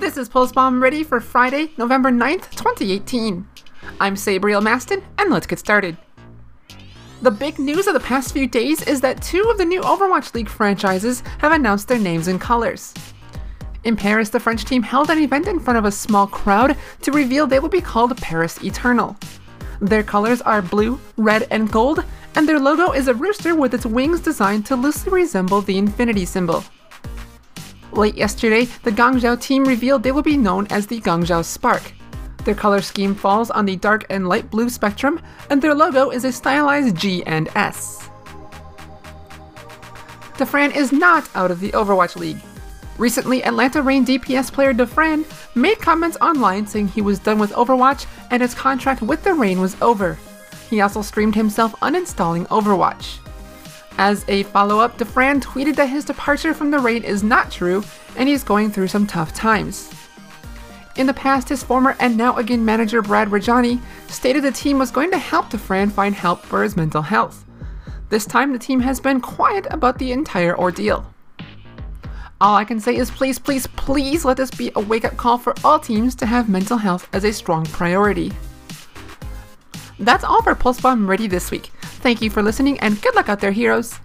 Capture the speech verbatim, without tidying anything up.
This is Pulse Bomb Ready for Friday, November ninth, twenty eighteen. I'm Sabriel Mastin, and let's get started. The big news of the past few days is that two of the new Overwatch League franchises have announced their names and colors. In Paris, the French team held an event in front of a small crowd to reveal they will be called Paris Eternal. Their colors are blue, red, and gold, and their logo is a rooster with its wings designed to loosely resemble the infinity symbol. Late yesterday, the Guangzhou team revealed they will be known as the Guangzhou Spark. Their color scheme falls on the dark and light blue spectrum, and their logo is a stylized G and S. DeFran is not out of the Overwatch League. Recently, Atlanta Reign D P S player DeFran made comments online saying he was done with Overwatch and his contract with the Reign was over. He also streamed himself uninstalling Overwatch. As a follow-up, DeFran tweeted that his departure from the Reign is not true and he's going through some tough times. In the past, his former and now again manager Brad Rajani stated the team was going to help DeFran find help for his mental health. This time, the team has been quiet about the entire ordeal. All I can say is please, please, please let this be a wake-up call for all teams to have mental health as a strong priority. That's all for Pulse Bomb Ready this week. Thank you for listening and good luck out there, heroes!